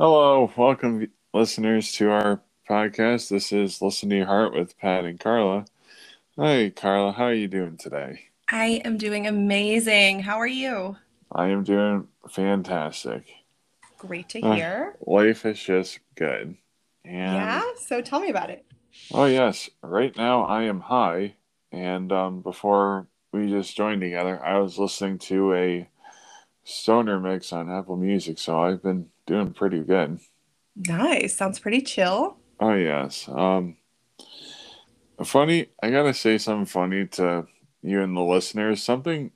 Hello, welcome listeners to our podcast. This is Listen to Your Heart with Pat and Carla. Hi, Carla. How are you doing today? I am doing amazing. How are you? I am doing fantastic. Great to hear. Life is just good. And yeah? So tell me about it. Oh, yes. Right now I am high. And before we just joined together, I was listening to a Sonar mix on Apple Music. So I've been doing pretty good. Nice. Sounds pretty chill. Oh, yes. Funny. I got to say something funny to you and the listeners. Something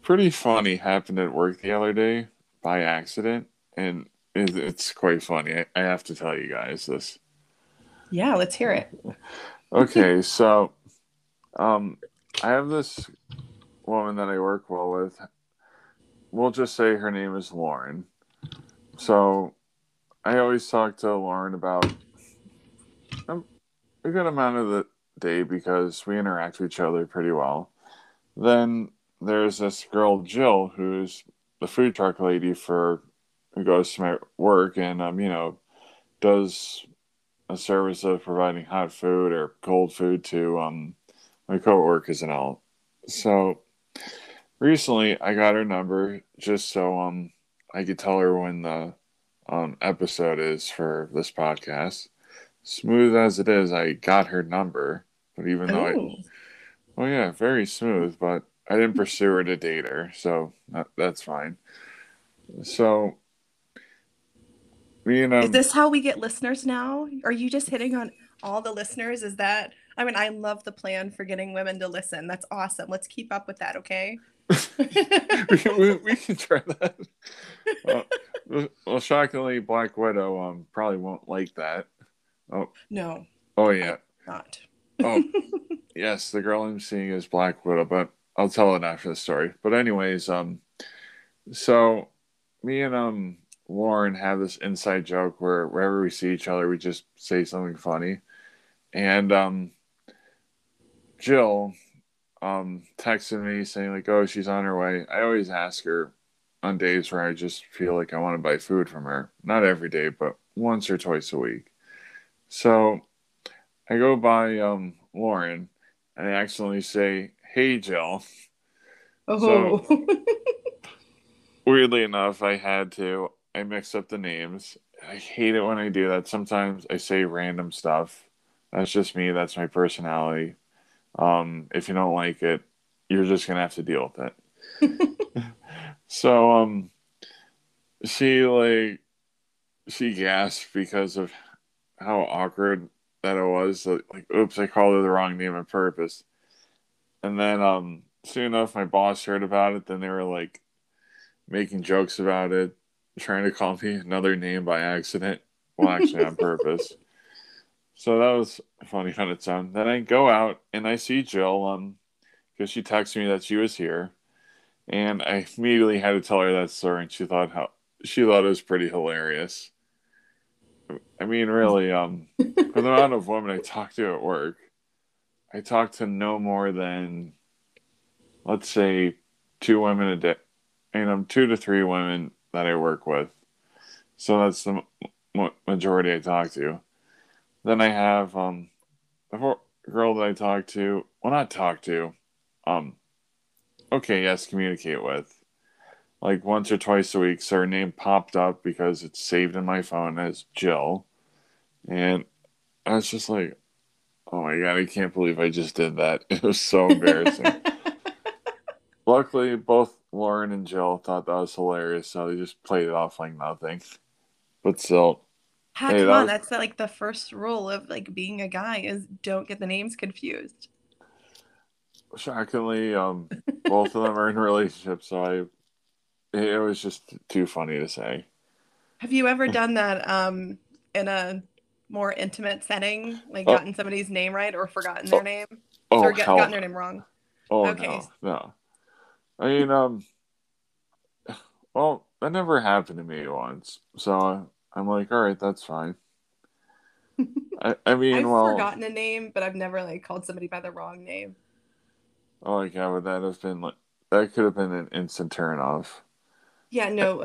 pretty funny happened at work the other day by accident. And it's quite funny. I have to tell you guys this. Yeah, let's hear it. Okay. So I have this woman that I work well with. We'll just say her name is Lauren. So I always talk to Lauren about a good amount of the day because we interact with each other pretty well. Then there's this girl, Jill, who's the food truck lady who goes to my work and, does a service of providing hot food or cold food to my coworkers and all. So recently I got her number just so I could tell her when the episode is for this podcast. Smooth as it is, I got her number. But even though very smooth, but I didn't pursue her to date her. So that's fine. So, is this how we get listeners now? Are you just hitting on all the listeners? Is that, I love the plan for getting women to listen. That's awesome. Let's keep up with that, okay? we can try that. Well, shockingly, Black Widow probably won't like that. Oh no! Oh yeah, not. Oh yes, the girl I'm seeing is Black Widow, but I'll tell it after the story. But anyways, so me and Lauren have this inside joke where wherever we see each other, we just say something funny, and Jill texted me saying like, oh, she's on her way. I always ask her on days where I just feel like I want to buy food from her. Not every day, but once or twice a week. So I go by Lauren and I accidentally say, hey, Jill. Oh. So, weirdly enough, I mix up the names. I hate it when I do that. Sometimes I say random stuff. That's just me. That's my personality. If you don't like it, you're just going to have to deal with it. So, she gasped because of how awkward that it was. Like, oops, I called her the wrong name on purpose. And then, soon enough, my boss heard about it. Then they were like making jokes about it, trying to call me another name by accident. Well, actually on purpose. So that was funny on its own. Then I go out and I see Jill, because she texted me that she was here, and I immediately had to tell her that story, and she thought it was pretty hilarious. I mean, really, for the amount of women I talk to at work, I talk to no more than, let's say, 2 women a day, and 2 to 3 women that I work with. So that's the majority I talk to. Then I have a girl that I talk to. Well, not talk to. Okay, yes, communicate with. Like once or twice a week, so her name popped up because it's saved in my phone as Jill. And I was just like, oh my God, I can't believe I just did that. It was so embarrassing. Luckily, both Lauren and Jill thought that was hilarious, so they just played it off like nothing. But still. That's like the first rule of like being a guy is don't get the names confused. Shockingly, both of them are in relationships, so it was just too funny to say. Have you ever done that in a more intimate setting, like gotten somebody's name right or forgotten their name, or gotten their name wrong? Oh okay. No, I mean, well, that never happened to me once, so. I'm like, all right, that's fine. I've forgotten a name, but I've never like called somebody by the wrong name. Oh my God, would that have been like that? Could have been an instant turn off. Yeah, no.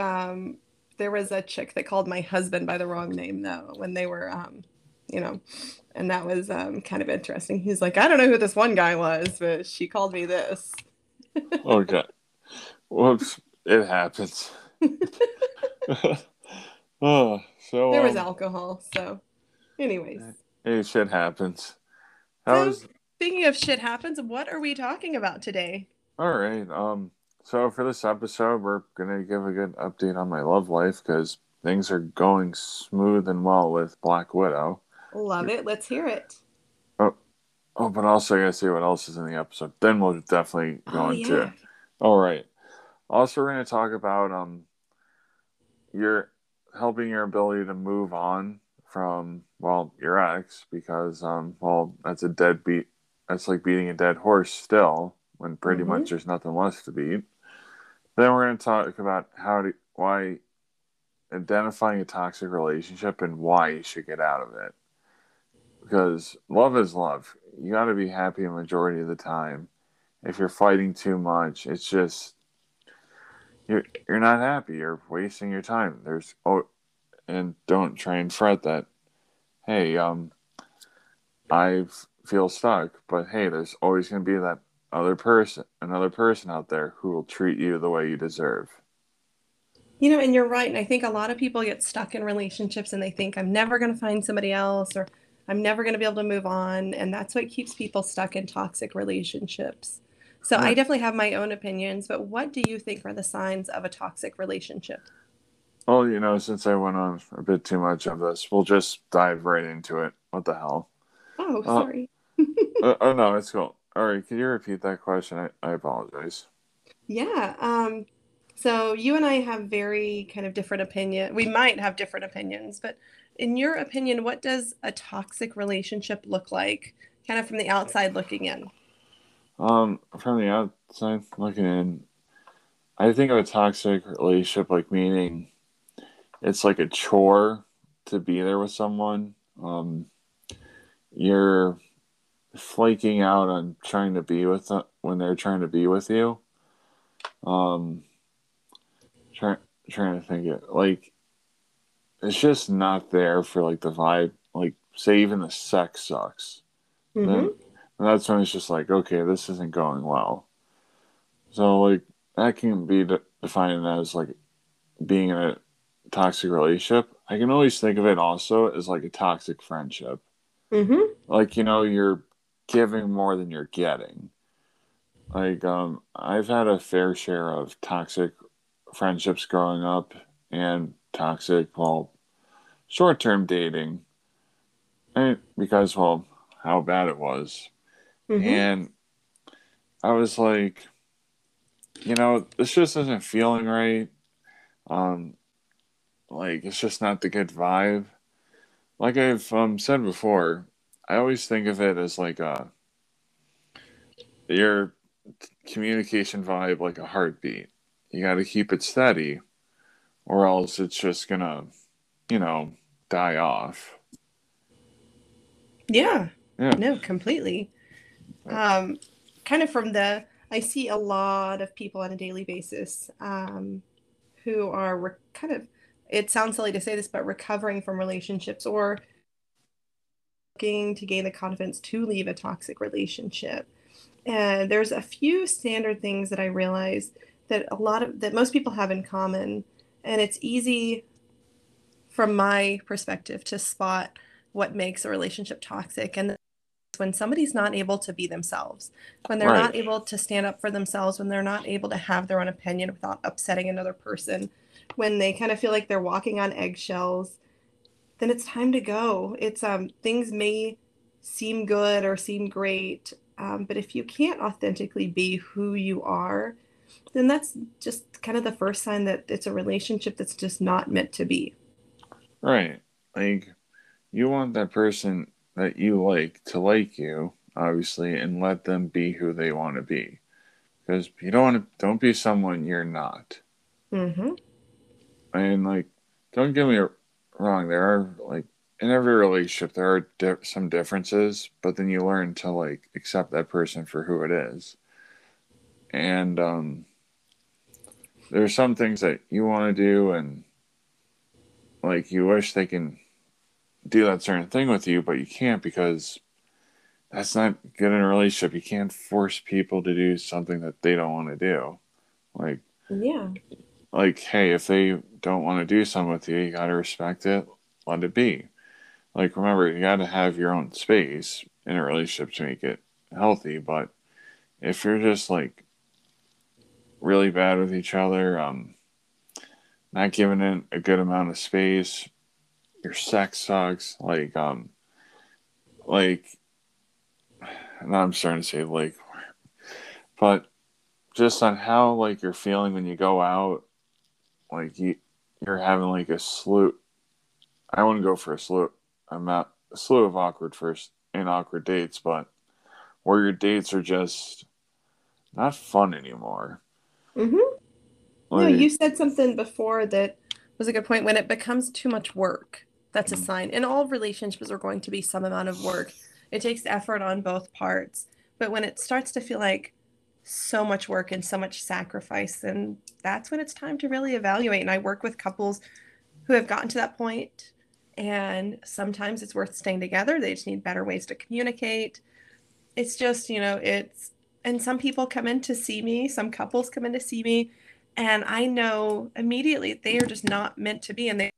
There was a chick that called my husband by the wrong name, though, when they were, you know, and that was kind of interesting. He's like, I don't know who this one guy was, but she called me this. Oh, God. Whoops. It happens. Oh, so there was alcohol, so anyways. Hey, shit happens. Speaking of shit happens, what are we talking about today? All right. So for this episode, we're going to give a good update on my love life because things are going smooth and well with Black Widow. Love it. Let's hear it. Oh, but also I got to see what else is in the episode. Then we'll definitely go into it. All right. Also, we're going to talk about your helping your ability to move on from, well, your ex because, well, that's a deadbeat. That's like beating a dead horse still when pretty much there's nothing left to beat. Then we're going to talk about why identifying a toxic relationship and why you should get out of it. Because love is love. You got to be happy a majority of the time. If you're fighting too much, it's just... You're not happy. You're wasting your time. And don't try and fret that. Hey, I feel stuck, but hey, there's always going to be that another person out there who will treat you the way you deserve. You know, and you're right. And I think a lot of people get stuck in relationships and they think I'm never going to find somebody else, or I'm never going to be able to move on. And that's what keeps people stuck in toxic relationships. So I definitely have my own opinions, but what do you think are the signs of a toxic relationship? Well, you know, since I went on a bit too much of this, we'll just dive right into it. What the hell? Oh, sorry. Oh, no, it's cool. All right, can you repeat that question? I apologize. Yeah. So you and I have very kind of different opinions. We might have different opinions, but in your opinion, what does a toxic relationship look like kind of from the outside looking in? From the outside looking in, I think of a toxic relationship, like meaning it's like a chore to be there with someone. You're flaking out on trying to be with them when they're trying to be with you. Trying to think it like, it's just not there for like the vibe, like say even the sex sucks. Mm-hmm. And that's when it's just like, okay, this isn't going well. So, like, that can be defined as, like, being in a toxic relationship. I can always think of it also as, like, a toxic friendship. Mm-hmm. Like, you know, you're giving more than you're getting. Like, I've had a fair share of toxic friendships growing up and toxic, well, short-term dating. And because, well, how bad it was. Mm-hmm. And I was like, you know, this just isn't feeling right. Like, it's just not the good vibe. Like I've said before, I always think of it as like your communication vibe, like a heartbeat. You got to keep it steady or else it's just going to, you know, die off. Yeah. Yeah. No, completely. Kind of from I see a lot of people on a daily basis who are kind of, it sounds silly to say this, but recovering from relationships or looking to gain the confidence to leave a toxic relationship. And there's a few standard things that I realize that that most people have in common. And it's easy from my perspective to spot what makes a relationship toxic. And when somebody's not able to be themselves, when they're not able to stand up for themselves, when they're not able to have their own opinion without upsetting another person, when they kind of feel like they're walking on eggshells, then it's time to go. It's things may seem good or seem great, but if you can't authentically be who you are, then that's just kind of the first sign that it's a relationship that's just not meant to be. Right. Like, you want that person that you like to like you, obviously, and let them be who they want to be. Because you don't be someone you're not. Mm-hmm. And, like, don't get me wrong. There are, like, in every relationship, there are some differences, but then you learn to, like, accept that person for who it is. And there's some things that you want to do and like, you wish they can do that certain thing with you, but you can't, because that's not good in a relationship. You can't force people to do something that they don't want to do. Like, yeah. Like, hey, if they don't want to do something with you, you got to respect it, let it be. Like, remember, you got to have your own space in a relationship to make it healthy. But if you're just, like, really bad with each other, not giving it a good amount of space, your sex sucks, like, and I'm starting to say, like, but just on how, like, you're feeling when you go out, like, you're having, like, a slew. I wouldn't go for a slew. I'm not a slew of awkward first and awkward dates, but where your dates are just not fun anymore. Mm-hmm. Like, no, you said something before that was a good point. When it becomes too much work, that's a sign. In all relationships, are going to be some amount of work. It takes effort on both parts. But when it starts to feel like so much work and so much sacrifice, then that's when it's time to really evaluate. And I work with couples who have gotten to that point, and sometimes it's worth staying together. They just need better ways to communicate. It's just, you know, it's, and some people come in to see me, some couples come in to see me, and I know immediately they are just not meant to be, and they're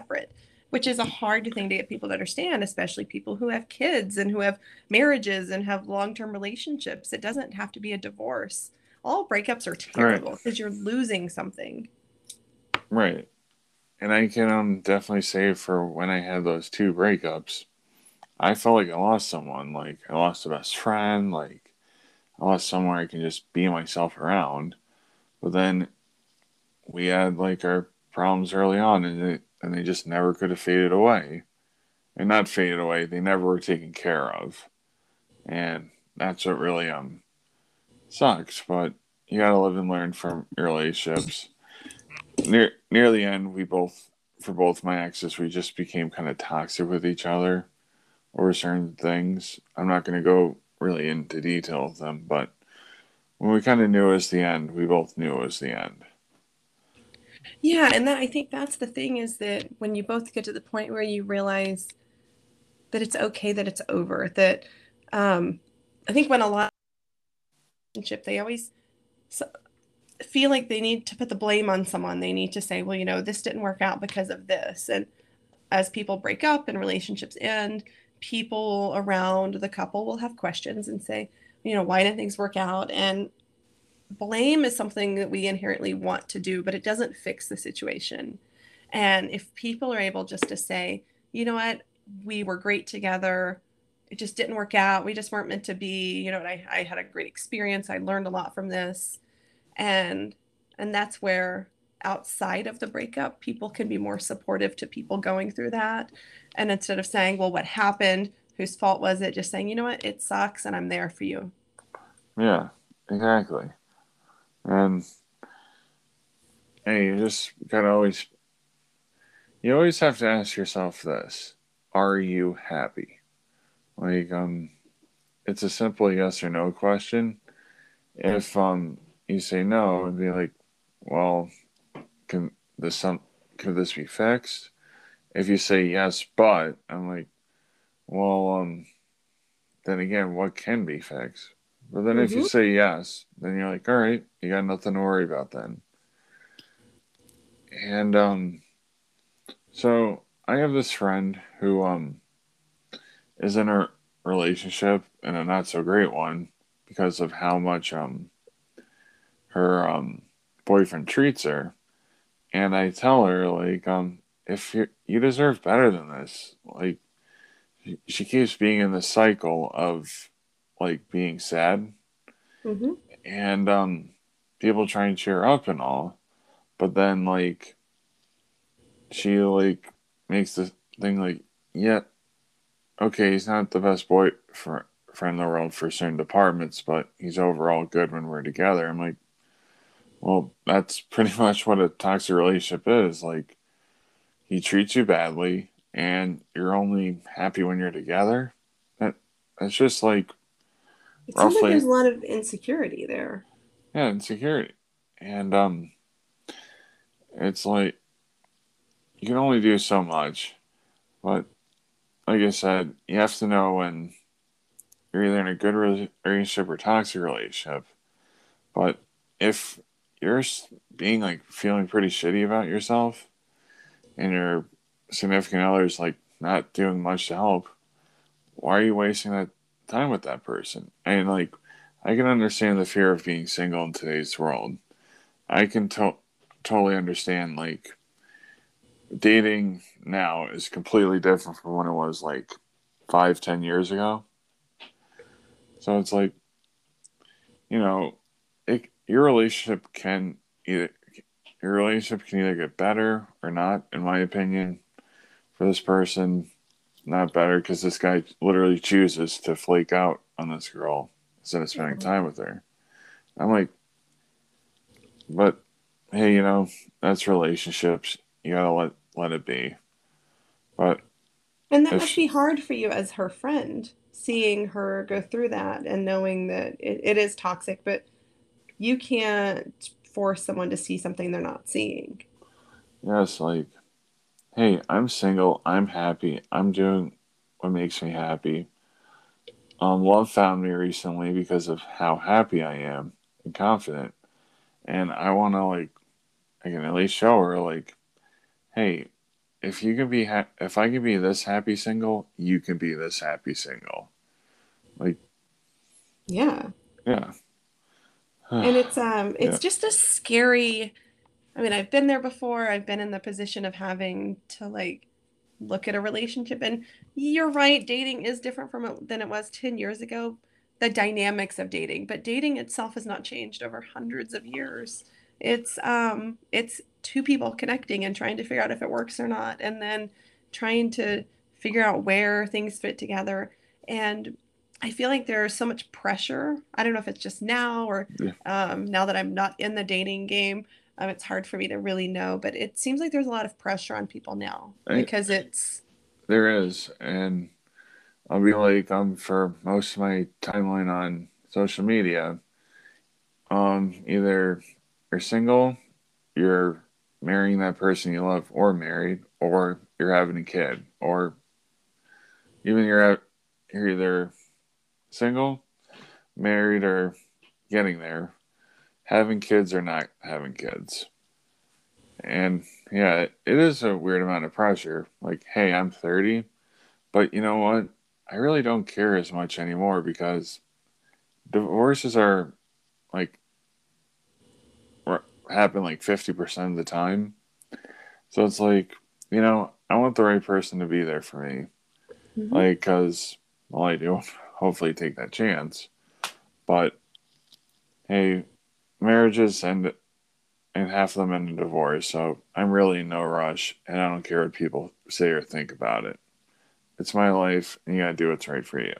separate, which is a hard thing to get people to understand, especially people who have kids and who have marriages and have long-term relationships. It doesn't have to be a divorce. All breakups are terrible because you're losing something. Right. And I can definitely say, for when I had those two breakups, I felt like I lost someone. Like, I lost a best friend. Like, I lost somewhere I can just be myself around. But then we had, like, our problems early on, and they just never could have faded away. And not faded away, they never were taken care of. And that's what really sucks. But you gotta live and learn from your relationships. Near the end, for both my exes, we just became kind of toxic with each other over certain things. I'm not going to go really into detail of them, but when we kind of knew it was the end, we both knew it was the end. Yeah, and that, I think that's the thing, is that when you both get to the point where you realize that it's okay that it's over, that I think when a lot of relationship, they always feel like they need to put the blame on someone. They need to say, well, you know, this didn't work out because of this. And as people break up and relationships end, people around the couple will have questions and say, you know, why didn't things work out? And blame is something that we inherently want to do, but it doesn't fix the situation. And if people are able just to say, you know what, we were great together, it just didn't work out, we just weren't meant to be, you know, and I had a great experience, I learned a lot from this. And that's where, outside of the breakup, people can be more supportive to people going through that. And instead of saying, well, what happened? Whose fault was it? Just saying, you know what? It sucks, and I'm there for you. Yeah, exactly. And hey, you just gotta always have to ask yourself this. Are you happy? Like, it's a simple yes or no question. If you say no, and be like, well, could this be fixed? If you say yes, but, I'm like, well, then again, what can be fixed? But then if you say yes, then you're like, all right, you got nothing to worry about then. And so I have this friend who is in a relationship, and a not so great one, because of how much her boyfriend treats her. And I tell her, like, if you deserve better than this. Like, she keeps being in the cycle of, like, being sad, and people try and cheer up and all, but then, like, she, like, makes the thing, like, yeah, okay, he's not the best boyfriend in the world for certain departments, but he's overall good when we're together. I'm like, well, that's pretty much what a toxic relationship is. Like, he treats you badly, and you're only happy when you're together. That's just, like, it seems like there's a lot of insecurity there. Yeah, insecurity. And it's like, you can only do so much. But like I said, you have to know when you're either in a good relationship or toxic relationship. But if you're being like feeling pretty shitty about yourself and your significant other's like not doing much to help, why are you wasting that time with that person? And like, I can understand the fear of being single in today's world. I can totally understand, like, dating now is completely different from when it was like 5-10 years ago. So it's like, you know, your relationship can either get better or not, in my opinion, for this person. Not better, because this guy literally chooses to flake out on this girl instead of spending time with her. I'm like, but hey, you know, that's relationships. You gotta let it be. But and that must be hard for you as her friend, seeing her go through that and knowing that it is toxic, but you can't force someone to see something they're not seeing. Yes, like, hey, I'm single, I'm happy, I'm doing what makes me happy. Love found me recently because of how happy I am and confident. And I want to, like, I can at least show her, like, hey, if I can be this happy single, you can be this happy single. Like, yeah. Yeah. And it's just a scary, I mean, I've been there before. I've been in the position of having to, like, look at a relationship. And you're right, dating is different from than it was 10 years ago, the dynamics of dating. But dating itself has not changed over hundreds of years. It's two people connecting and trying to figure out if it works or not, and then trying to figure out where things fit together. And I feel like there's so much pressure. I don't know if it's just now or now that I'm not in the dating game. It's hard for me to really know, but it seems like there's a lot of pressure on people now because there is. And I'll be like, for most of my timeline on social media, either you're single, you're marrying that person you love or married, or you're having a kid, or even you're either single, married, or getting there. Having kids or not having kids. And yeah, it is a weird amount of pressure. Like, hey, I'm 30, but you know what? I really don't care as much anymore because divorces are like happen like 50% of the time. So it's like, you know, I want the right person to be there for me. Mm-hmm. Like, because well, I do hopefully take that chance. But hey, marriages and half of them end in divorce, so I'm really in no rush, and I don't care what people say or think about it. It's my life, and you gotta do what's right for you.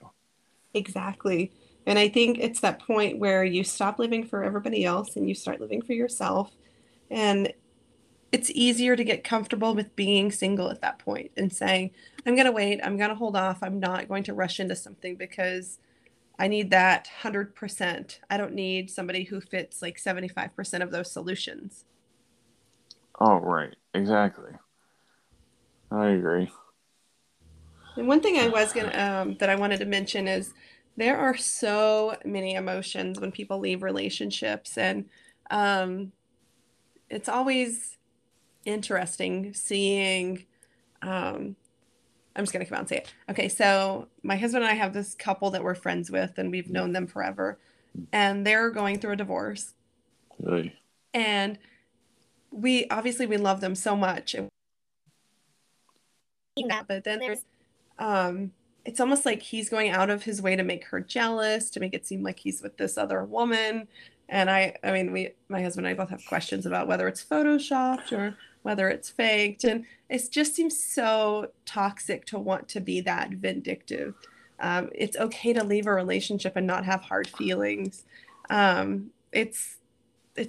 Exactly. And I think it's that point where you stop living for everybody else and you start living for yourself, and it's easier to get comfortable with being single at that point and saying, I'm gonna wait, I'm gonna hold off, I'm not going to rush into something because I need that 100%. I don't need somebody who fits like 75% of those solutions. Oh, right. Exactly. I agree. And one thing I was going to, that I wanted to mention is there are so many emotions when people leave relationships, and it's always interesting seeing, I'm just going to come out and say it. Okay, so my husband and I have this couple that we're friends with, and we've known them forever. And they're going through a divorce. Really? And we love them so much. But then there's, it's almost like he's going out of his way to make her jealous, to make it seem like he's with this other woman. And I mean, my husband and I both have questions about whether it's photoshopped or whether it's faked. And it just seems so toxic to want to be that vindictive. It's okay to leave a relationship and not have hard feelings. It's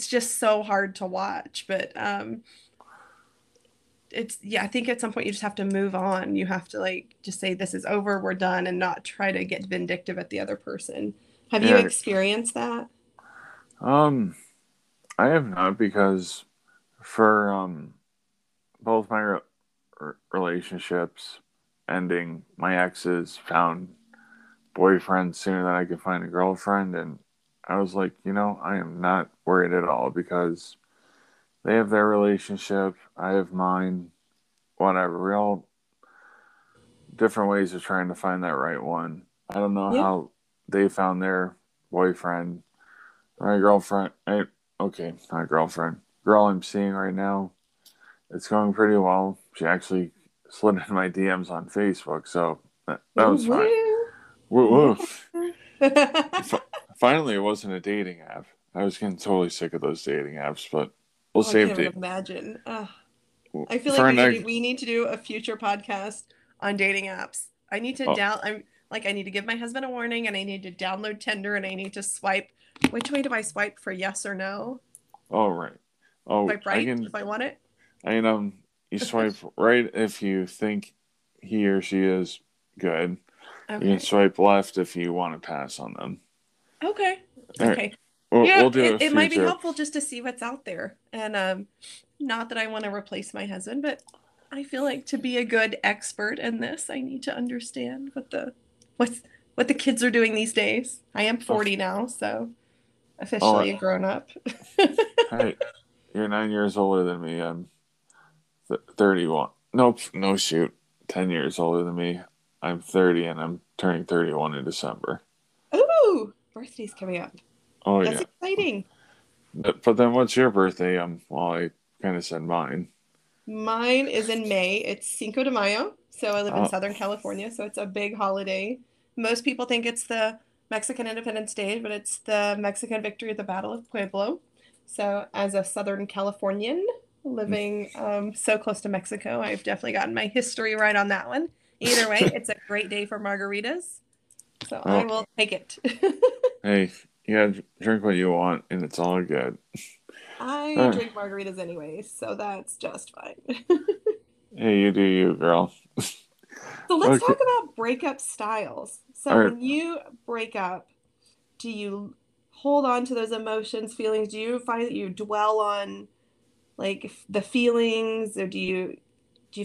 just so hard to watch, but I think at some point you just have to move on. You have to like, just say, this is over, we're done, and not try to get vindictive at the other person. Have you experienced that? I have not, because for both my relationships ending, my exes found boyfriends sooner than I could find a girlfriend, and I was like, you know, I am not worried at all because they have their relationship, I have mine, whatever. We all different ways of trying to find that right one. I don't know how they found their boyfriend. My girlfriend, girl I'm seeing right now, it's going pretty well. She actually slid in my DMs on Facebook, so that was fine. Woo woo. Finally, it wasn't a dating app. I was getting totally sick of those dating apps, but we'll save it. I can't imagine. I feel like we need to do a future podcast on dating apps. I need to I need to give my husband a warning, and I need to download Tinder, and I need to swipe. Which way do I swipe for yes or no? Oh, right. Oh, swipe right if I want it. And you swipe right if you think he or she is good. Okay. You can swipe left if you want to pass on them. Okay. All okay. Right. We'll do it might be helpful just to see what's out there. And not that I want to replace my husband, but I feel like to be a good expert in this, I need to understand what the kids are doing these days. I am 40 now, so officially a grown up. Hey, you're 9 years older than me. I'm 31. Nope, no shoot. 10 years older than me. I'm 30, and I'm turning 31 in December. Ooh, birthday's coming up. Oh, that's exciting. But then what's your birthday? I kind of said mine. Mine is in May. It's Cinco de Mayo. So I live in Southern California, so it's a big holiday. Most people think it's the Mexican Independence Day, but it's the Mexican victory at the Battle of Puebla. So as a Southern Californian living so close to Mexico, I've definitely gotten my history right on that one. Either way, it's a great day for margaritas. So I will take it. Hey, yeah, drink what you want, and it's all good. I drink margaritas anyway, so that's just fine. Hey, you do you, girl. So let's talk about breakup styles. So when you break up, do you hold on to those emotions, feelings? Do you find that you dwell on like the feelings, or do you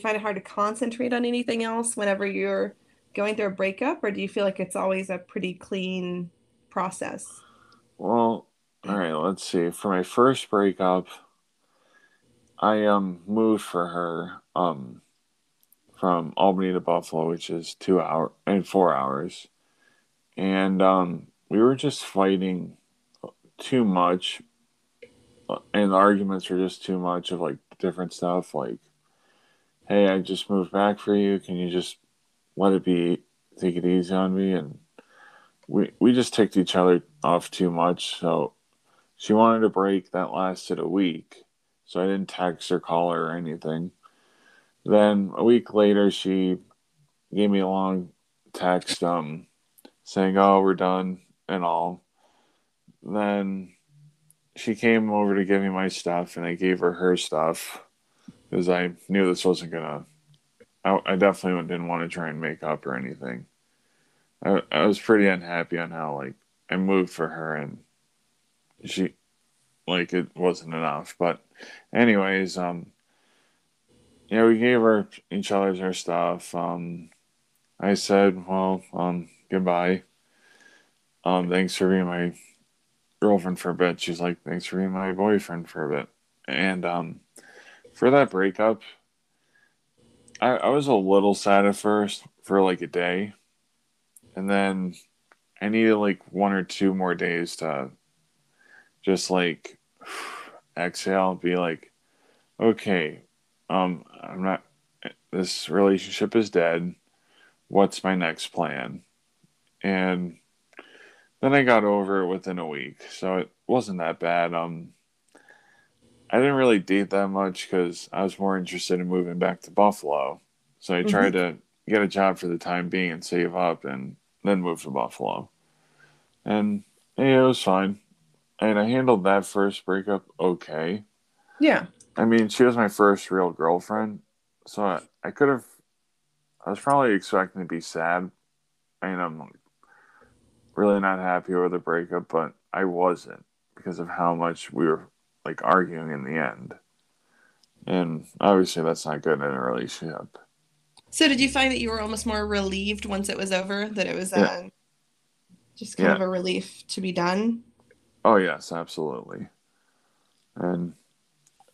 find it hard to concentrate on anything else whenever you're going through a breakup, or do you feel like it's always a pretty clean process? Well, all right, let's see. For my first breakup, I moved for her from Albany to Buffalo, which is 4 hours. And we were just fighting too much, and the arguments were just too much of like different stuff. Like, hey, I just moved back for you. Can you just let it be? Take it easy on me. And we just ticked each other off too much. So she wanted a break that lasted a week. So I didn't text or call her or anything. Then a week later, she gave me a long text saying, oh, we're done and all. Then she came over to give me my stuff, and I gave her her stuff because I knew this wasn't going to... I definitely didn't want to try and make up or anything. I was pretty unhappy on how, like, I moved for her, and she... like, it wasn't enough. But anyways, yeah, we gave each other our stuff. I said, well, goodbye. Thanks for being my girlfriend for a bit. She's like, thanks for being my boyfriend for a bit. And for that breakup, I was a little sad at first for like a day. And then I needed like 1 or 2 more days to just like exhale and be like, okay, I'm not, this relationship is dead. What's my next plan? And then I got over it within a week. So it wasn't that bad. I didn't really date that much because I was more interested in moving back to Buffalo. So I tried to get a job for the time being and save up, and then move to Buffalo. And yeah, it was fine. And I handled that first breakup okay. Yeah. I mean, she was my first real girlfriend, so I was probably expecting to be sad, and I'm really not happy over the breakup, but I wasn't because of how much we were, like, arguing in the end. And obviously that's not good in a relationship. So did you find that you were almost more relieved once it was over, that it was just kind of a relief to be done? Oh, yes, absolutely. And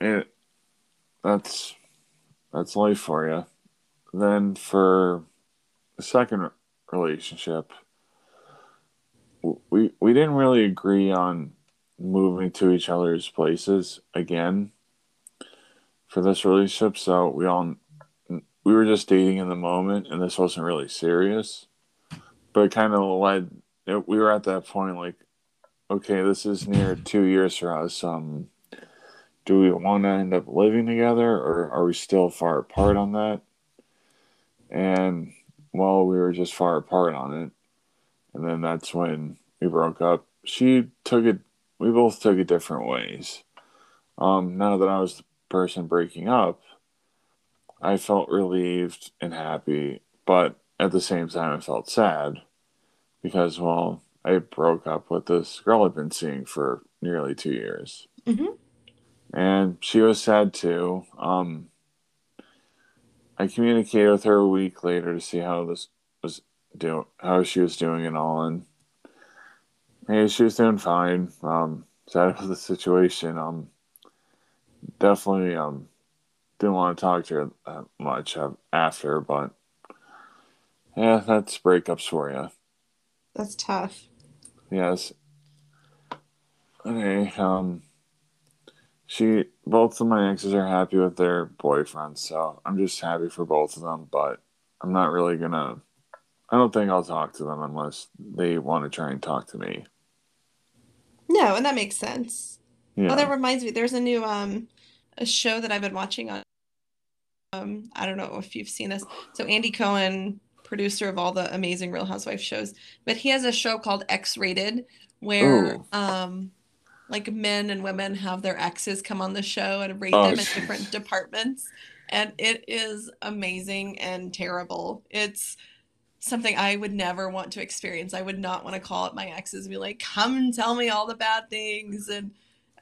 it that's life for you. Then for the second relationship, we didn't really agree on moving to each other's places again for this relationship. So we were just dating in the moment, and this wasn't really serious. But it kind of we were at that point like, okay, this is near 2 years for us. Do we want to end up living together, or are we still far apart on that? And well, we were just far apart on it. And then that's when we broke up. We both took it different ways. Now that I was the person breaking up, I felt relieved and happy, but at the same time I felt sad because, well, I broke up with this girl I've been seeing for nearly 2 years. Mm-hmm. And she was sad too. I communicated with her a week later to see how how she was doing and all, and hey, she was doing fine. Sad about the situation. Definitely didn't want to talk to her that much after, but yeah, that's breakups for you. That's tough. Yes. Okay. Both of my exes are happy with their boyfriends, so I'm just happy for both of them, but I'm not really gonna. I don't think I'll talk to them unless they want to try and talk to me. No, and that makes sense. Yeah. Oh, that reminds me. There's a new a show that I've been watching on. I don't know if you've seen this. So Andy Cohen, producer of all the amazing Real Housewives shows, but he has a show called X-Rated where like men and women have their exes come on the show and rate them at different departments, and it is amazing and terrible. It's something I would never want to experience. I would not want to call up my exes and be like, come and tell me all the bad things. And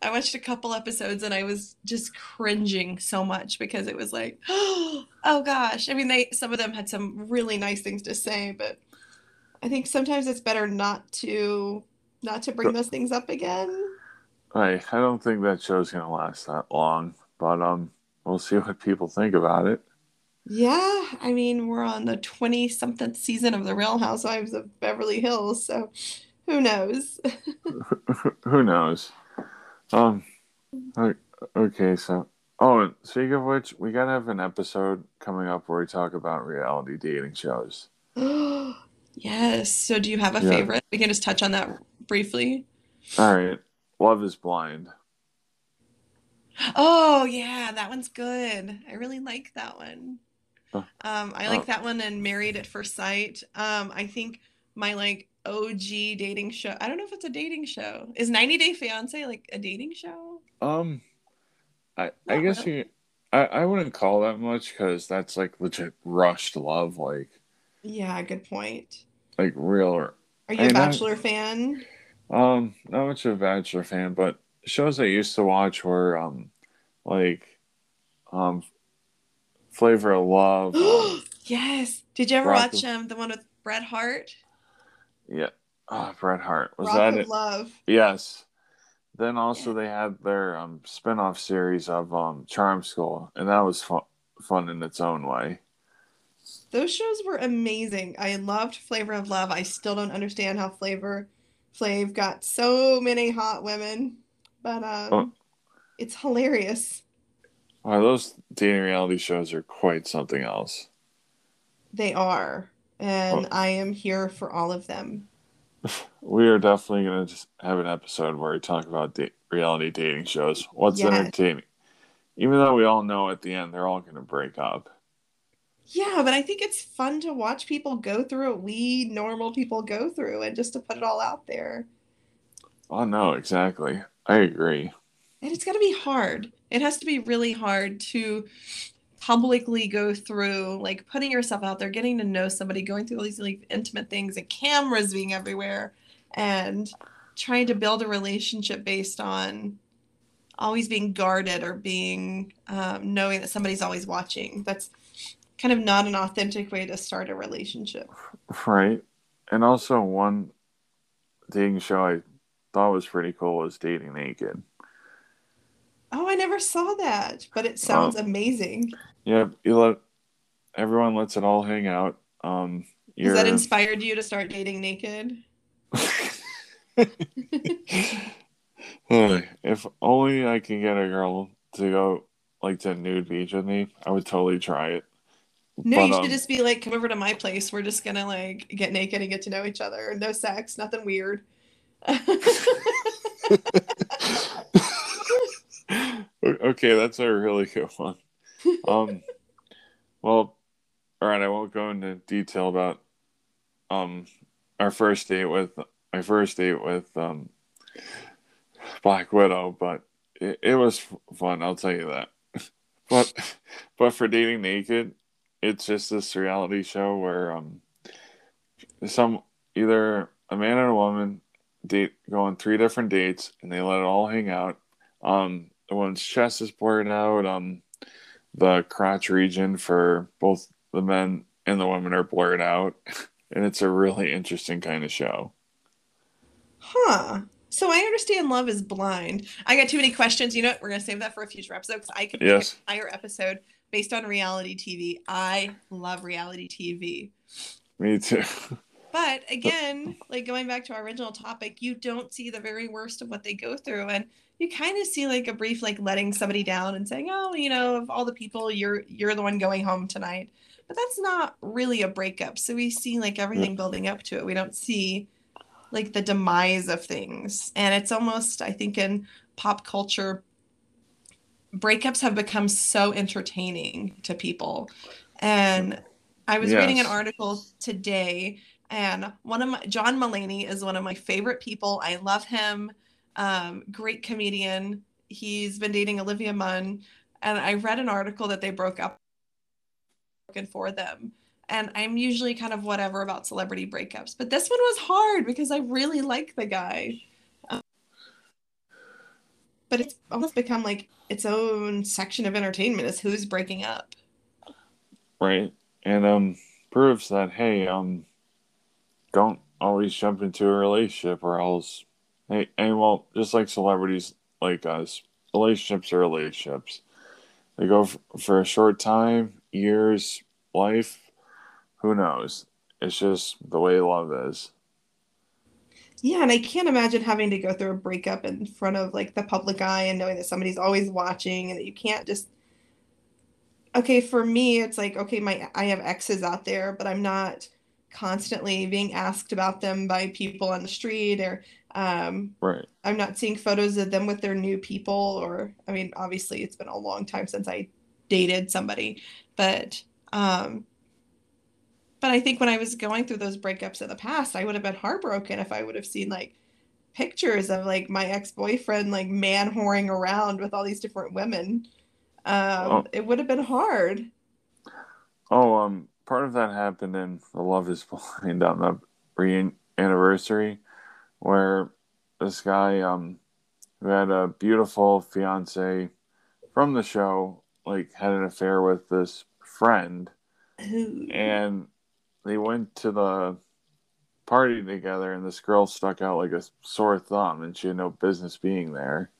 I watched a couple episodes and I was just cringing so much because it was like, oh gosh. I mean, some of them had some really nice things to say, but I think sometimes it's better not to bring those things up again. I don't think that show's going to last that long, but we'll see what people think about it. Yeah, I mean, we're on the 20-something season of the Real Housewives of Beverly Hills, so who knows? Who knows? Okay, so... Oh, and speaking of which, we gotta have an episode coming up where we talk about reality dating shows. Yes, so do you have a favorite? We can just touch on that briefly. All right, Love is Blind. Oh, yeah, that one's good. I really like that one. I like that one and Married at First Sight. I think my OG dating show, I don't know if it's a dating show. Is 90 Day Fiance a dating show? I guess really. I wouldn't call that much because that's legit rushed love. Yeah, good point. Real. Are you a Bachelor fan? Not much of a Bachelor fan, but shows I used to watch were Flavor of Love. Yes. Did you ever watch the one with Bret Hart? Yeah. Oh, Bret Hart. Was Rock that of it? Love. Yes. Then also they had their spin-off series of Charm School, and that was fun in its own way. Those shows were amazing. I loved Flavor of Love. I still don't understand how Flavor Flav got so many hot women. But it's hilarious. Wow, those dating reality shows are quite something else. They are. And I am here for all of them. We are definitely going to just have an episode where we talk about reality dating shows. What's entertaining? Even though we all know at the end they're all going to break up. Yeah, but I think it's fun to watch people go through what we normal people go through and just to put it all out there. Oh, no, exactly. I agree. And it's got to be hard. It has to be really hard to publicly go through, putting yourself out there, getting to know somebody, going through all these, intimate things and cameras being everywhere and trying to build a relationship based on always being guarded or knowing that somebody's always watching. That's kind of not an authentic way to start a relationship. Right. And also one dating show I thought was pretty cool was Dating Naked. Oh, I never saw that, but it sounds amazing. Yeah, you let everyone lets it all hang out. Has that inspired you to start dating naked? If only I could get a girl to go like to nude beach with me, I would totally try it. No, but, you should just be like, come over to my place. We're just gonna like get naked and get to know each other. No sex, nothing weird. Okay, that's a really good one. Well, all right, I won't go into detail about my first date with Black Widow, but it was fun, I'll tell you that. But for Dating Naked, it's just this reality show where either a man and a woman go on 3 different dates and they let it all hang out. The one's chest is blurred out. The crotch region for both the men and the women are blurred out. And it's a really interesting kind of show. Huh. So I understand Love is Blind. I got too many questions. You know what? We're going to save that for a future episode because I could make an entire episode based on reality TV. I love reality TV. Me too. But again, like going back to our original topic, you don't see the very worst of what they go through. And you kind of see like a brief, like letting somebody down and saying, oh, you know, of all the people, you're the one going home tonight. But that's not really a breakup. So we see like everything building up to it. We don't see like the demise of things. And it's almost, I think in pop culture, breakups have become so entertaining to people. And I was reading an article today, and John Mulaney is one of my favorite people. I love him. Great comedian. He's been dating Olivia Munn, and I read an article that they broke up for them. And I'm usually kind of whatever about celebrity breakups, but this one was hard because I really like the guy. But it's almost become like its own section of entertainment is who's breaking up. Right. And proves that, hey, don't always jump into a relationship or else. Hey, and well, just like celebrities like us, relationships are relationships. They go for a short time, years, life. Who knows? It's just the way love is. Yeah, and I can't imagine having to go through a breakup in front of like the public eye and knowing that somebody's always watching and that you can't just. Okay, for me, it's like, okay, I have exes out there, but I'm not constantly being asked about them by people on the street or right. I'm not seeing photos of them with their new people or, I mean, obviously it's been a long time since I dated somebody, but I think when I was going through those breakups in the past, I would have been heartbroken if I would have seen like pictures of like my ex-boyfriend, like man whoring around with all these different women. It would have been hard. Part of that happened in the Love is Blind on the anniversary where this guy, who had a beautiful fiance from the show, like had an affair with this friend. Ooh. And they went to the party together and this girl stuck out like a sore thumb and she had no business being there.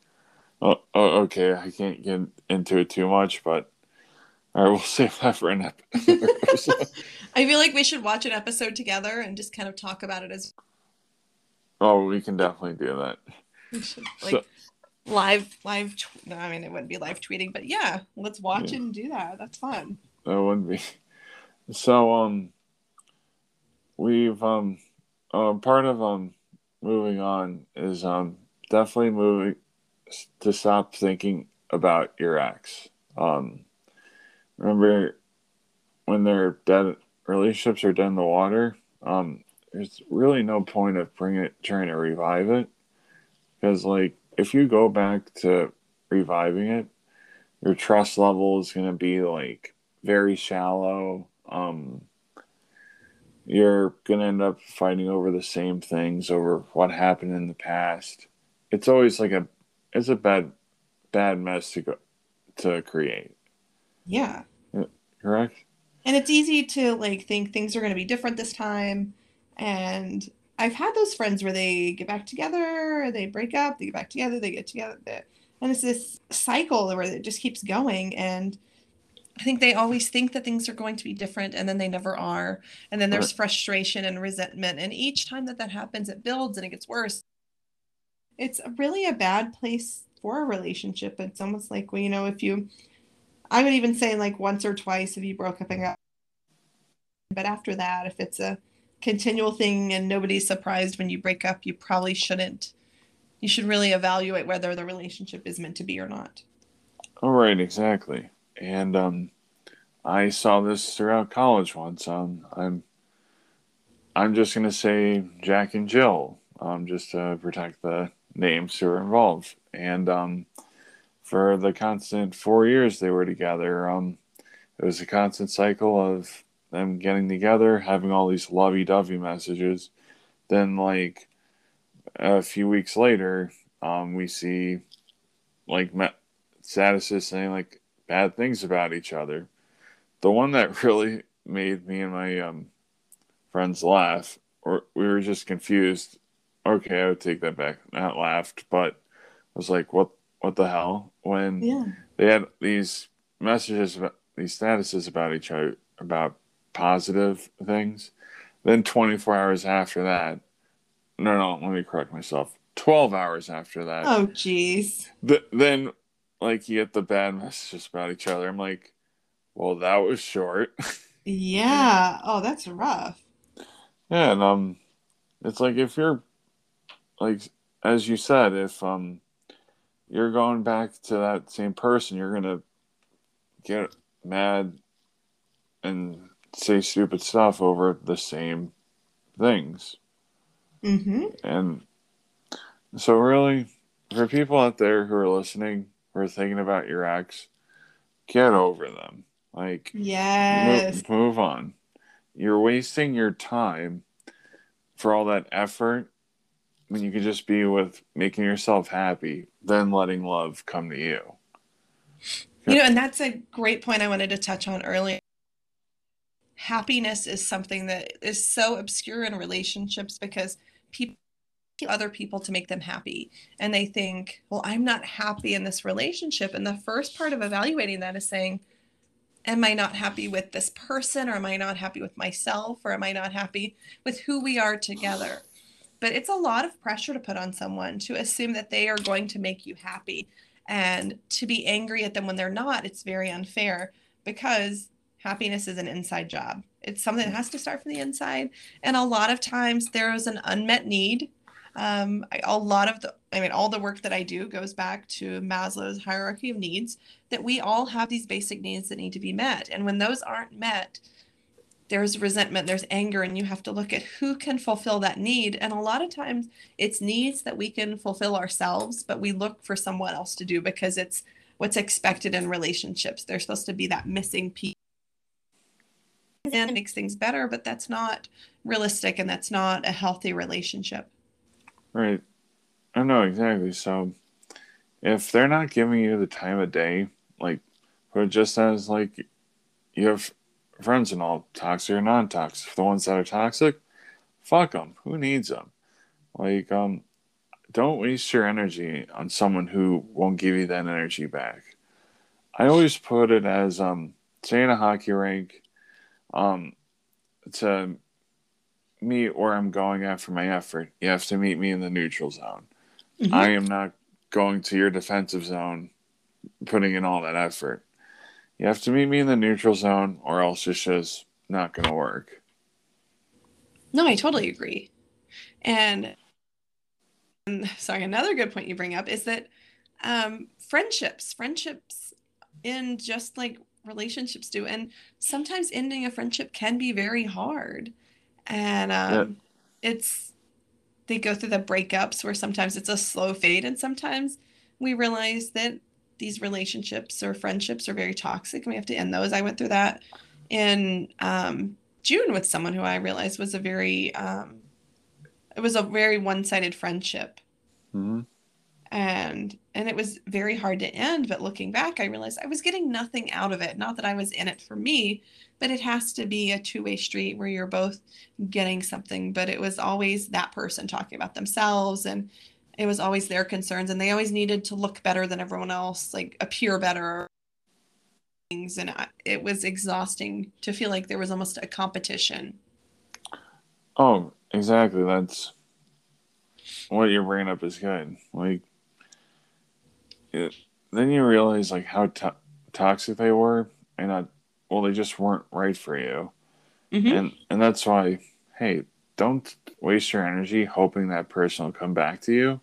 Okay, I can't get into it too much, but all right, we'll save that for an episode. I feel like we should watch an episode together and just kind of talk about it as we can definitely do that. We should, like, I mean, it wouldn't be live tweeting, but yeah, let's watch it and do that. That's fun. That wouldn't be. So, we've, part of, moving on is, definitely moving to stop thinking about your ex. Remember when they're dead, relationships are dead in the water. There's really no point of trying to revive it. Because like, if you go back to reviving it, your trust level is going to be like very shallow. You're going to end up fighting over the same things, over what happened in the past. It's always like it's a bad mess to create. Yeah. Correct. And And it's easy to like think things are going to be different this time. And I've had those friends where they get back together, they break up, they get back together, they get together. And it's this cycle where it just keeps going. And I think they always think that things are going to be different, and then they never are. And then there's frustration and resentment. And each time that that happens, it builds and it gets worse. It's really a bad place for a relationship. It's almost like, well, you know, if you, I would even say like once or twice if you broke up and got, but after that, if it's a continual thing and nobody's surprised when you break up, you probably shouldn't. You should really evaluate whether the relationship is meant to be or not. All right, exactly. And I saw this throughout college once. I'm just gonna say Jack and Jill, just to protect the names who are involved. And for the constant 4 years they were together, it was a constant cycle of them getting together, having all these lovey-dovey messages. Then, like a few weeks later, we see like statuses saying like bad things about each other. The one that really made me and my friends laugh, or we were just confused. Okay, I would take that back. Not laughed, but I was like, what the hell? When they had these messages, about, these statuses about each other, about positive things. Then 24 hours after that, let me correct myself. 12 hours after that. Oh, geez. Then like you get the bad messages about each other. I'm like, well, that was short. Yeah. Oh, that's rough. Yeah, and it's like if you're like as you said, if you're going back to that same person, you're gonna get mad and say stupid stuff over the same things. Mm-hmm. And so really, for people out there who are listening, we're thinking about your ex, get over them. Like, yes, move on. You're wasting your time for all that effort when you could just be with making yourself happy, then letting love come to you. You know, and that's a great point I wanted to touch on earlier. Happiness is something that is so obscure in relationships because people other people to make them happy, and they think, well, I'm not happy in this relationship. And the first part of evaluating that is saying, am I not happy with this person, or am I not happy with myself, or am I not happy with who we are together? But it's a lot of pressure to put on someone to assume that they are going to make you happy, and to be angry at them when they're not. It's very unfair, because happiness is an inside job. It's something that has to start from the inside. And a lot of times there is an unmet need. All the work that I do goes back to Maslow's hierarchy of needs, that we all have these basic needs that need to be met. And when those aren't met, there's resentment, there's anger, and you have to look at who can fulfill that need. And a lot of times it's needs that we can fulfill ourselves, but we look for someone else to do because it's what's expected in relationships. They're supposed to be that missing piece. And it makes things better, but that's not realistic, and that's not a healthy relationship. Right. I know, exactly. So if they're not giving you the time of day, like, but just as, like, you have friends and all, toxic or non-toxic. The ones that are toxic, fuck them. Who needs them? Like, don't waste your energy on someone who won't give you that energy back. I always put it as, say in a hockey rink, to me where I'm going after my effort, you have to meet me in the neutral zone. Mm-hmm. I am not going to your defensive zone, putting in all that effort. You have to meet me in the neutral zone, or else it's just not going to work. No, I totally agree. And sorry, another good point you bring up is that friendships in just like relationships do, and sometimes ending a friendship can be very hard. And they go through the breakups where sometimes it's a slow fade, and sometimes we realize that these relationships or friendships are very toxic and we have to end those. I went through that in June with someone who I realized was a very one-sided friendship. Mm-hmm. And And it was very hard to end. But looking back, I realized I was getting nothing out of it. Not that I was in it for me, but it has to be a two-way street where you're both getting something. But it was always that person talking about themselves, and it was always their concerns, and they always needed to look better than everyone else, like appear better. And it was exhausting to feel like there was almost a competition. Oh, exactly. That's what you're bringing up is good. Like, then you realize like how toxic they were, and they just weren't right for you. Mm-hmm. And that's why, hey, don't waste your energy hoping that person will come back to you.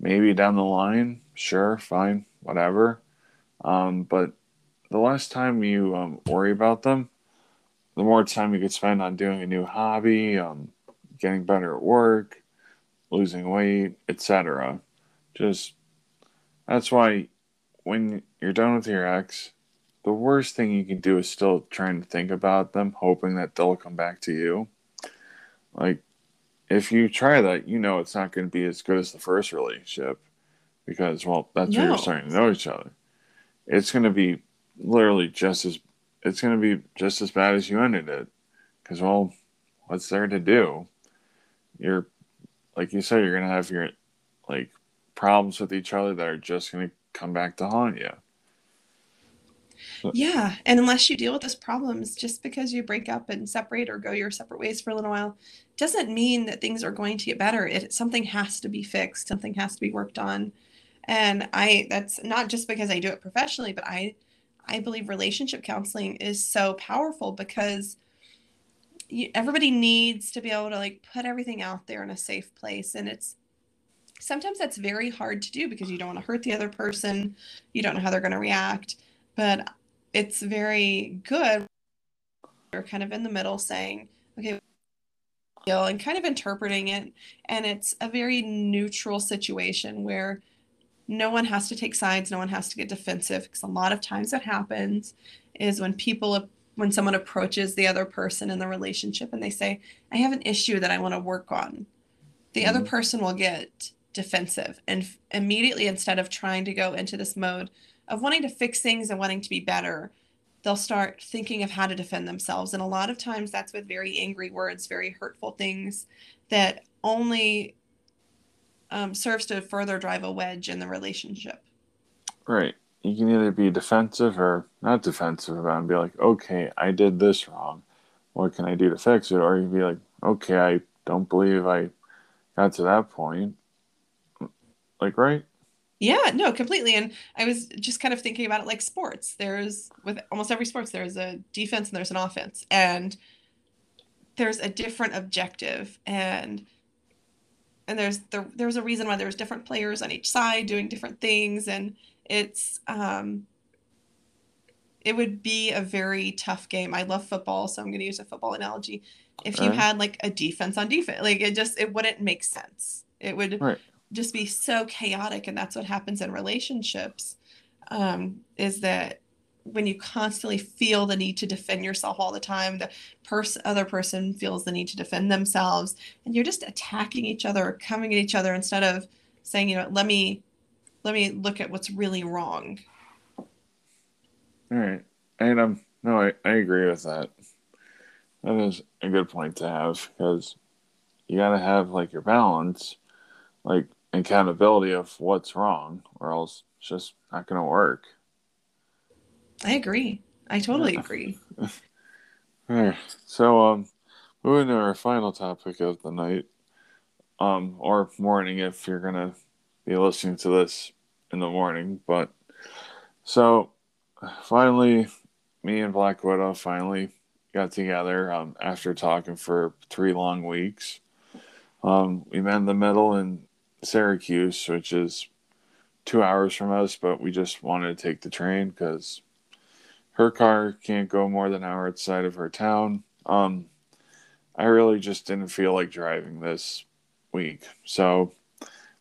Maybe down the line, sure, fine, whatever. But the less time you worry about them, the more time you could spend on doing a new hobby, getting better at work, losing weight, etc. Just that's why when you're done with your ex, the worst thing you can do is still trying to think about them, hoping that they'll come back to you. Like, if you try that, you know it's not going to be as good as the first relationship because, well, that's where you're starting to know each other. It's going to be just as bad as you ended it, because, well, what's there to do? You're, like you said, you're going to have your like problems with each other that are just going to come back to haunt you. Yeah, and unless you deal with those problems, just because you break up and separate or go your separate ways for a little while doesn't mean that things are going to get better. Something has to be fixed. Something has to be worked on. And that's not just because I do it professionally, but I believe relationship counseling is so powerful because everybody needs to be able to like put everything out there in a safe place. And it's sometimes that's very hard to do because you don't want to hurt the other person. You don't know how they're going to react, but it's very good. You're kind of in the middle saying, okay, and kind of interpreting it. And it's a very neutral situation where no one has to take sides. No one has to get defensive, because a lot of times what happens is when someone approaches the other person in the relationship and they say, I have an issue that I want to work on. The other person will get defensive and immediately, instead of trying to go into this mode of wanting to fix things and wanting to be better, they'll start thinking of how to defend themselves. And a lot of times that's with very angry words, very hurtful things that only serves to further drive a wedge in the relationship. Right. You can either be defensive or not defensive about it and be like, okay, I did this wrong. What can I do to fix it? Or you can be like, okay, I don't believe I got to that point. Like, right? Yeah, no, completely. And I was just kind of thinking about it like sports. There's, with almost every sports, there's a defense and there's an offense. And there's a different objective. And there's a reason why there's different players on each side doing different things. And it's it would be a very tough game. I love football, so I'm going to use a football analogy. If you had like a defense on defense, like it wouldn't make sense. It would just be so chaotic. And that's what happens in relationships, is that when you constantly feel the need to defend yourself all the time, the other person feels the need to defend themselves, and you're just attacking each other or coming at each other instead of saying, you know, let me look at what's really wrong. All right. And I agree with that. That is a good point to have, because you got to have like your balance, like accountability of what's wrong, or else it's just not going to work. I agree. I totally agree. All right. So, moving to our final topic of the night, or morning, if you're going to be listening to this in the morning. But so finally, me and Black Widow finally got together after talking for 3 long weeks. We met in the middle in Syracuse, which is 2 hours from us, but we just wanted to take the train because her car can't go more than an hour outside of her town. I really just didn't feel like driving this week. So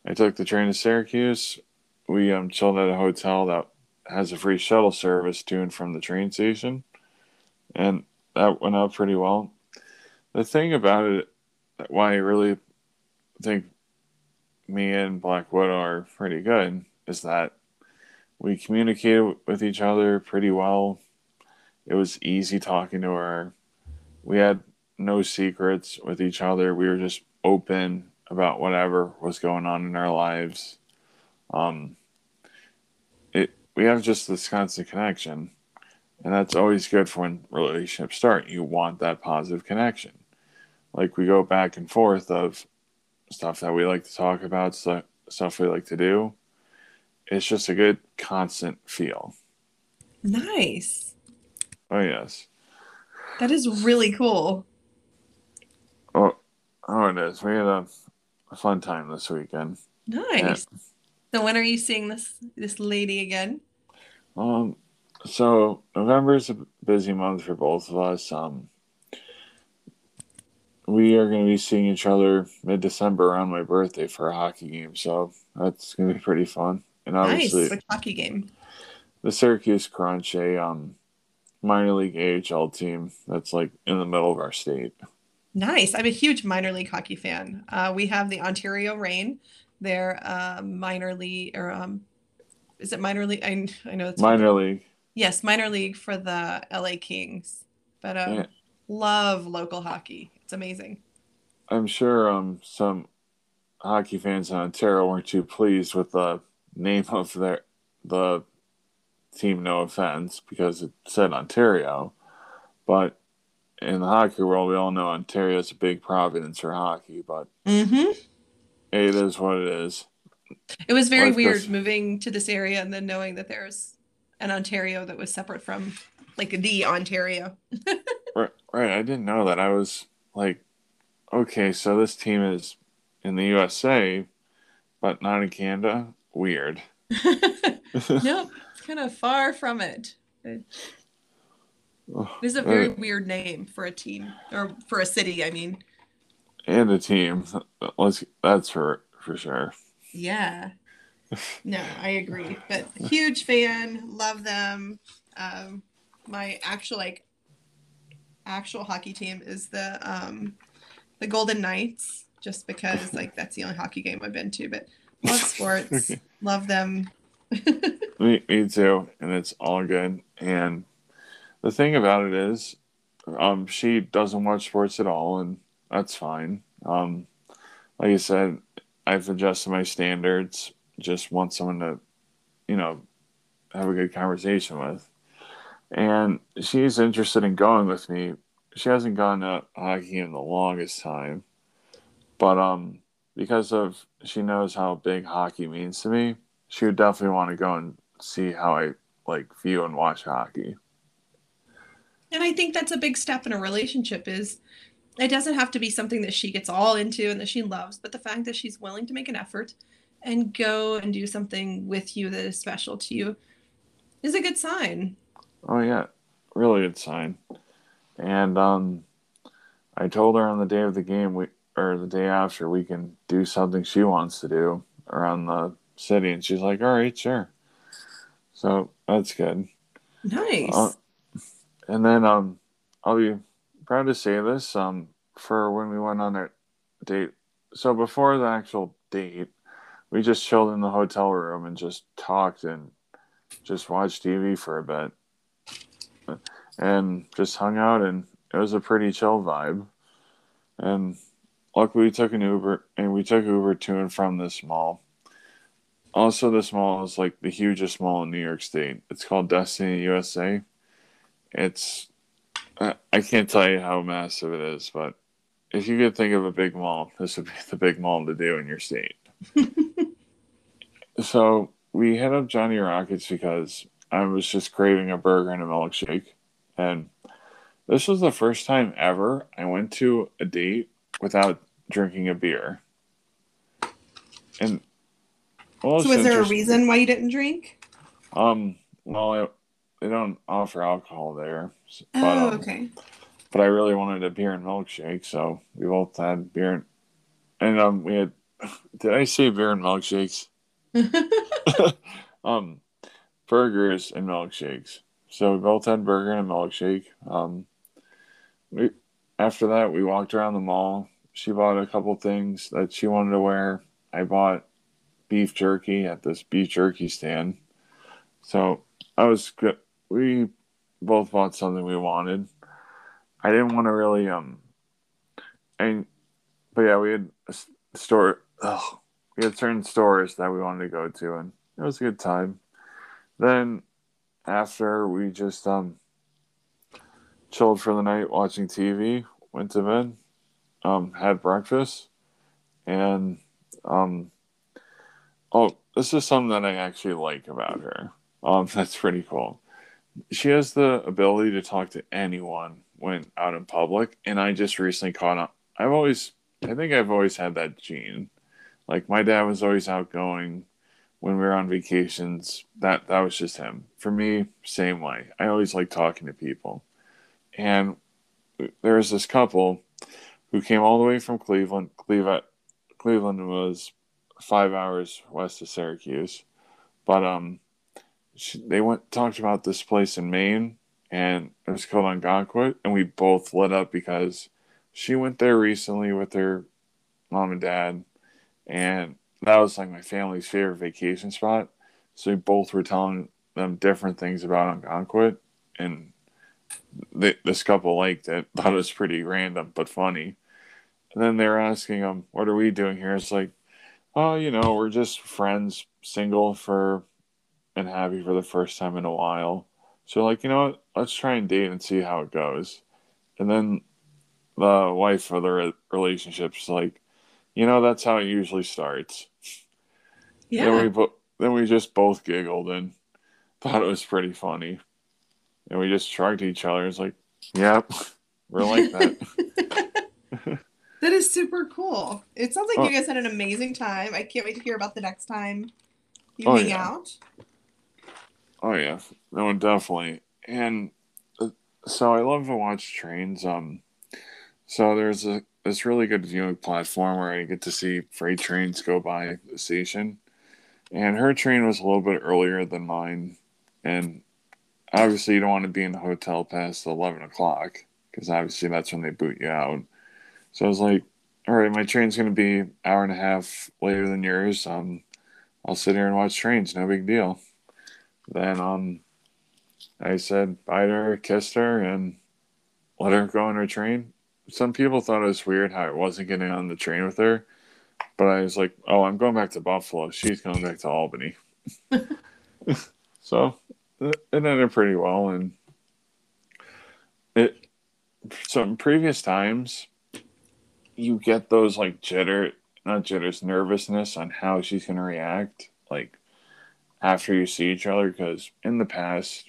I took the train to Syracuse. We chilled at a hotel that has a free shuttle service to and from the train station. And that went out pretty well. The thing about it, why I really think me and Black Widow are pretty good, is that we communicated with each other pretty well. It was easy talking to her. We had no secrets with each other. We were just open about whatever was going on in our lives. We have just this constant connection, and that's always good for when relationships start. You want that positive connection. Like, we go back and forth of stuff that we like to talk about, stuff we like to do. It's just a good constant feel. Nice. Oh, yes. That is really cool. Oh, it is. We had a fun time this weekend. Nice. And, so when are you seeing this lady again? So November is a busy month for both of us. We are going to be seeing each other mid-December around my birthday for a hockey game. So that's going to be pretty fun. And obviously, nice, a hockey game. The Syracuse Crunch, a minor league AHL team that's like in the middle of our state. Nice. I'm a huge minor league hockey fan. We have the Ontario Reign. They're minor league, or is it minor league? I know it's minor league. Yes, minor league for the LA Kings. But yeah. Love local hockey. It's amazing. I'm sure some hockey fans in Ontario weren't too pleased with the name of the team. No offense, because it said Ontario, but in the hockey world, we all know Ontario is a big province for hockey. But It is what it is. It was very weird moving to this area and then knowing that there's an Ontario that was separate from like the Ontario. Right. I didn't know that. I was like, okay, so this team is in the USA, but not in Canada. Weird. Nope. It's kind of far from it. It is a very weird name for a team, or for a city, I mean. And a team. That's for sure. Yeah. No, I agree. But huge fan. Love them. My actual hockey team is the Golden Knights, just because like that's the only hockey game I've been to, but love sports. Okay. Love them. me too, and it's all good. And the thing about it is she doesn't watch sports at all, and that's fine. Like I said, I've adjusted my standards. Just want someone to, have a good conversation with. And she's interested in going with me. She hasn't gone to hockey in the longest time. But because of she knows how big hockey means to me, she would definitely want to go and see how I view and watch hockey. And I think that's a big step in a relationship is it doesn't have to be something that she gets all into and that she loves, but the fact that she's willing to make an effort and go and do something with you that is special to you is a good sign. Oh, yeah. Really good sign. And I told her on the day of the game, the day after, we can do something she wants to do around the city. And she's like, all right, sure. So that's good. Nice. And then I'll be proud to say this for when we went on our date. So before the actual date, we just chilled in the hotel room and just talked and just watched TV for a bit. And just hung out, and it was a pretty chill vibe. And luckily, we took Uber to and from this mall. Also, this mall is like the hugest mall in New York State. It's called Destiny USA. I can't tell you how massive it is, but if you could think of a big mall, this would be the big mall to do in your state. So we hit up Johnny Rockets because I was just craving a burger and a milkshake. And this was the first time ever I went to a date without drinking a beer. And so was there a reason why you didn't drink? They don't offer alcohol there. But, okay. But I really wanted a beer and milkshake, so we both had beer. We had... Did I say beer and milkshakes? Burgers and milkshakes. So we both had burger and a milkshake. After that, we walked around the mall. She bought a couple things that she wanted to wear. I bought beef jerky at this beef jerky stand. So I was good. We both bought something we wanted. I didn't want to really but yeah, we had a store. We had certain stores that we wanted to go to, and it was a good time. Then after, we just chilled for the night, watching TV, went to bed, had breakfast, and this is something that I actually like about her. That's pretty cool. She has the ability to talk to anyone when out in public, and I just recently caught on. I think I've always had that gene. Like, my dad was always outgoing when we were on vacations. That was just him. For me, same way. I always like talking to people. And there was this couple who came all the way from Cleveland. Cleveland was 5 hours west of Syracuse. But they talked about this place in Maine, and it was called Ogunquit, and we both lit up because she went there recently with her mom and dad, and that was like my family's favorite vacation spot. So we both were telling them different things about Ogunquit, and this couple liked it. Thought it was pretty random but funny. And then they were asking them, "What are we doing here?" It's like, "Oh, we're just friends, single for and happy for the first time in a while. So like, what? Let's try and date and see how it goes." And then the wife of the relationship's like, that's how it usually starts. Yeah. Then we just both giggled and thought it was pretty funny. And we just shrugged each other. It's like, yep, we're like that. That is super cool. It sounds like you guys had an amazing time. I can't wait to hear about the next time you hang out. Oh, yeah. No, definitely. And so I love to watch trains. So there's this really good viewing platform where I get to see freight trains go by the station. And her train was a little bit earlier than mine. And obviously, you don't want to be in the hotel past 11 o'clock because obviously that's when they boot you out. So I was like, all right, my train's going to be an hour and a half later than yours. I'll sit here and watch trains. No big deal. Then I said bye to her, kissed her, and let her go on her train. Some people thought it was weird how I wasn't getting on the train with her, but I was like, oh, I'm going back to Buffalo. She's going back to Albany. So it ended pretty well. And in previous times, you get those like nervousness on how she's going to react. Like, after you see each other, because in the past,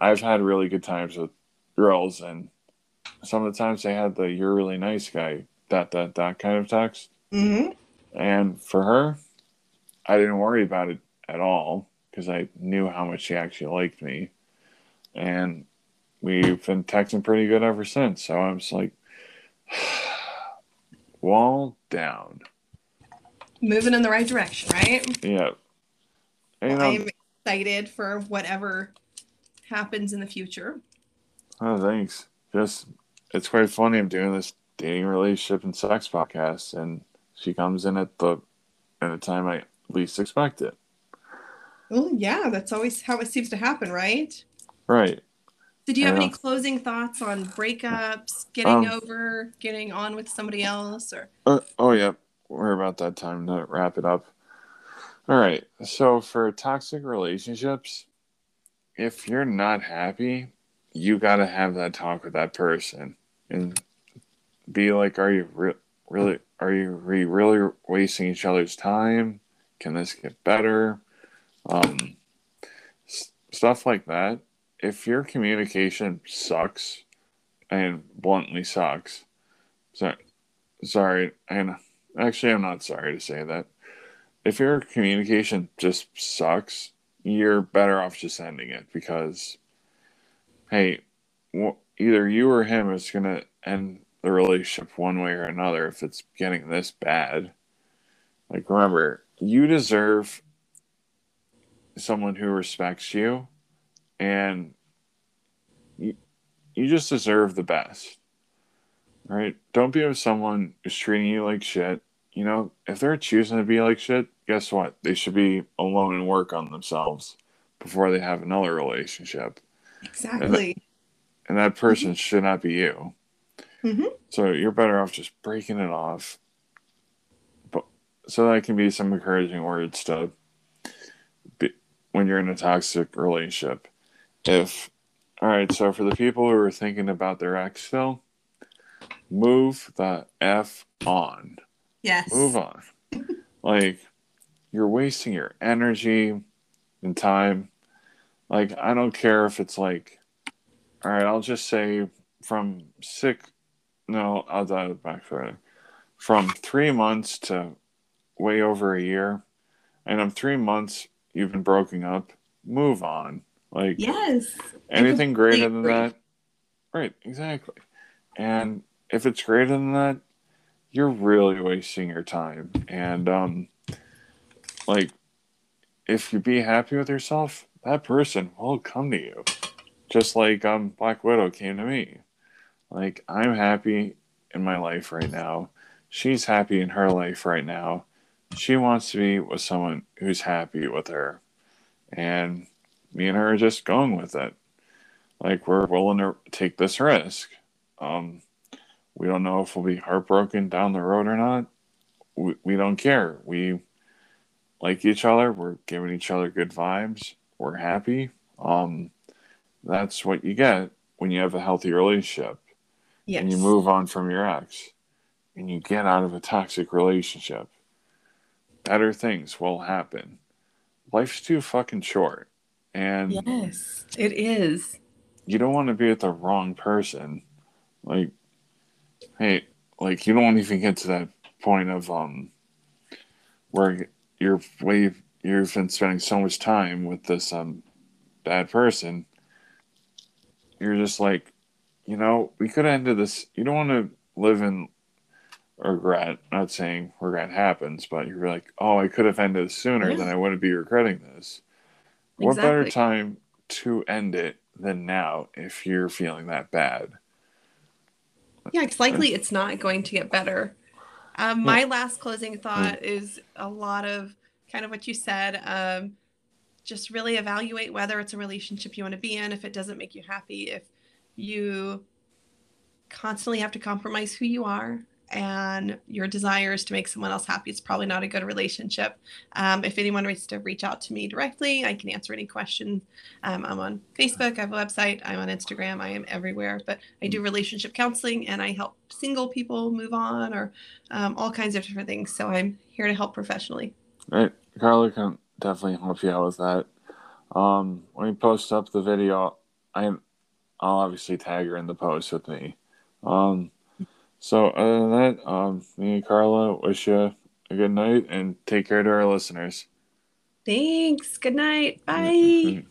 I've had really good times with girls, and some of the times they had the "you're really nice guy," that kind of text. Mm-hmm. And for her, I didn't worry about it at all because I knew how much she actually liked me, and we've been texting pretty good ever since. So I'm just like, wall down, moving in the right direction, right? Yeah. I'm excited for whatever happens in the future. Oh, thanks. It's quite funny. I'm doing this dating, relationship, and sex podcast, and she comes in at the time I least expect it. Well, yeah, that's always how it seems to happen, right? Right. Did you have any closing thoughts on breakups, getting on with somebody else, or? Yeah, we're about that time to wrap it up. All right, so for toxic relationships, if you're not happy, you got to have that talk with that person and be like, are you really wasting each other's time? Can this get better? Stuff like that. If your communication sucks and bluntly sucks, sorry, and actually I'm not sorry to say that. If your communication just sucks, you're better off just ending it because, hey, either you or him is going to end the relationship one way or another if it's getting this bad. Like, remember, you deserve someone who respects you, and you just deserve the best, right? Don't be with someone who's treating you like shit. If they're choosing to be like shit, guess what? They should be alone and work on themselves before they have another relationship. Exactly. And that person should not be you. Mm-hmm. So you're better off just breaking it off. But so that can be some encouraging words to be, when you're in a toxic relationship. All right, so for the people who are thinking about their ex still, move the F on. Yes. Move on. Like, you're wasting your energy and time. Like, I don't care if it's like, all right, I'll just say from 3 months to way over a year, and in 3 months you've been broken up, move on. Like, yes, anything greater than that. Right, exactly. And if it's greater than that, you're really wasting your time. And, like, if you be happy with yourself, that person will come to you. Just like Black Widow came to me. Like, I'm happy in my life right now. She's happy in her life right now. She wants to be with someone who's happy with her. And me and her are just going with it. Like, we're willing to take this risk. We don't know if we'll be heartbroken down the road or not. We don't care. We like each other. We're giving each other good vibes. We're happy. That's what you get when you have a healthy relationship. Yes. And you move on from your ex. And you get out of a toxic relationship. Better things will happen. Life's too fucking short. And yes, it is. You don't want to be with the wrong person. Like, hey, like, you don't even get to that point of where you've been spending so much time with this bad person. You're just like, you know, we could have ended this. You don't want to live in regret. Not saying regret happens, but you're like, oh, I could have ended this sooner, yeah, than I wouldn't be regretting this. Exactly. What better time to end it than now if you're feeling that bad? Yeah, it's likely it's not going to get better. My last closing thought is a lot of kind of what you said. Just really evaluate whether it's a relationship you want to be in, if it doesn't make you happy, if you constantly have to compromise who you are and your desires to make someone else happy, it's probably not a good relationship. If anyone wants to reach out to me directly, I can answer any questions. I'm on Facebook, I have a website, I'm on Instagram, I am everywhere. But I do relationship counseling and I help single people move on or all kinds of different things. So I'm here to help professionally. Right. Carla can definitely help you out with that. When we post up the video, I'll obviously tag her in the post with me. So other than that, me and Carla wish you a good night and take care to our listeners. Thanks. Good night. Bye.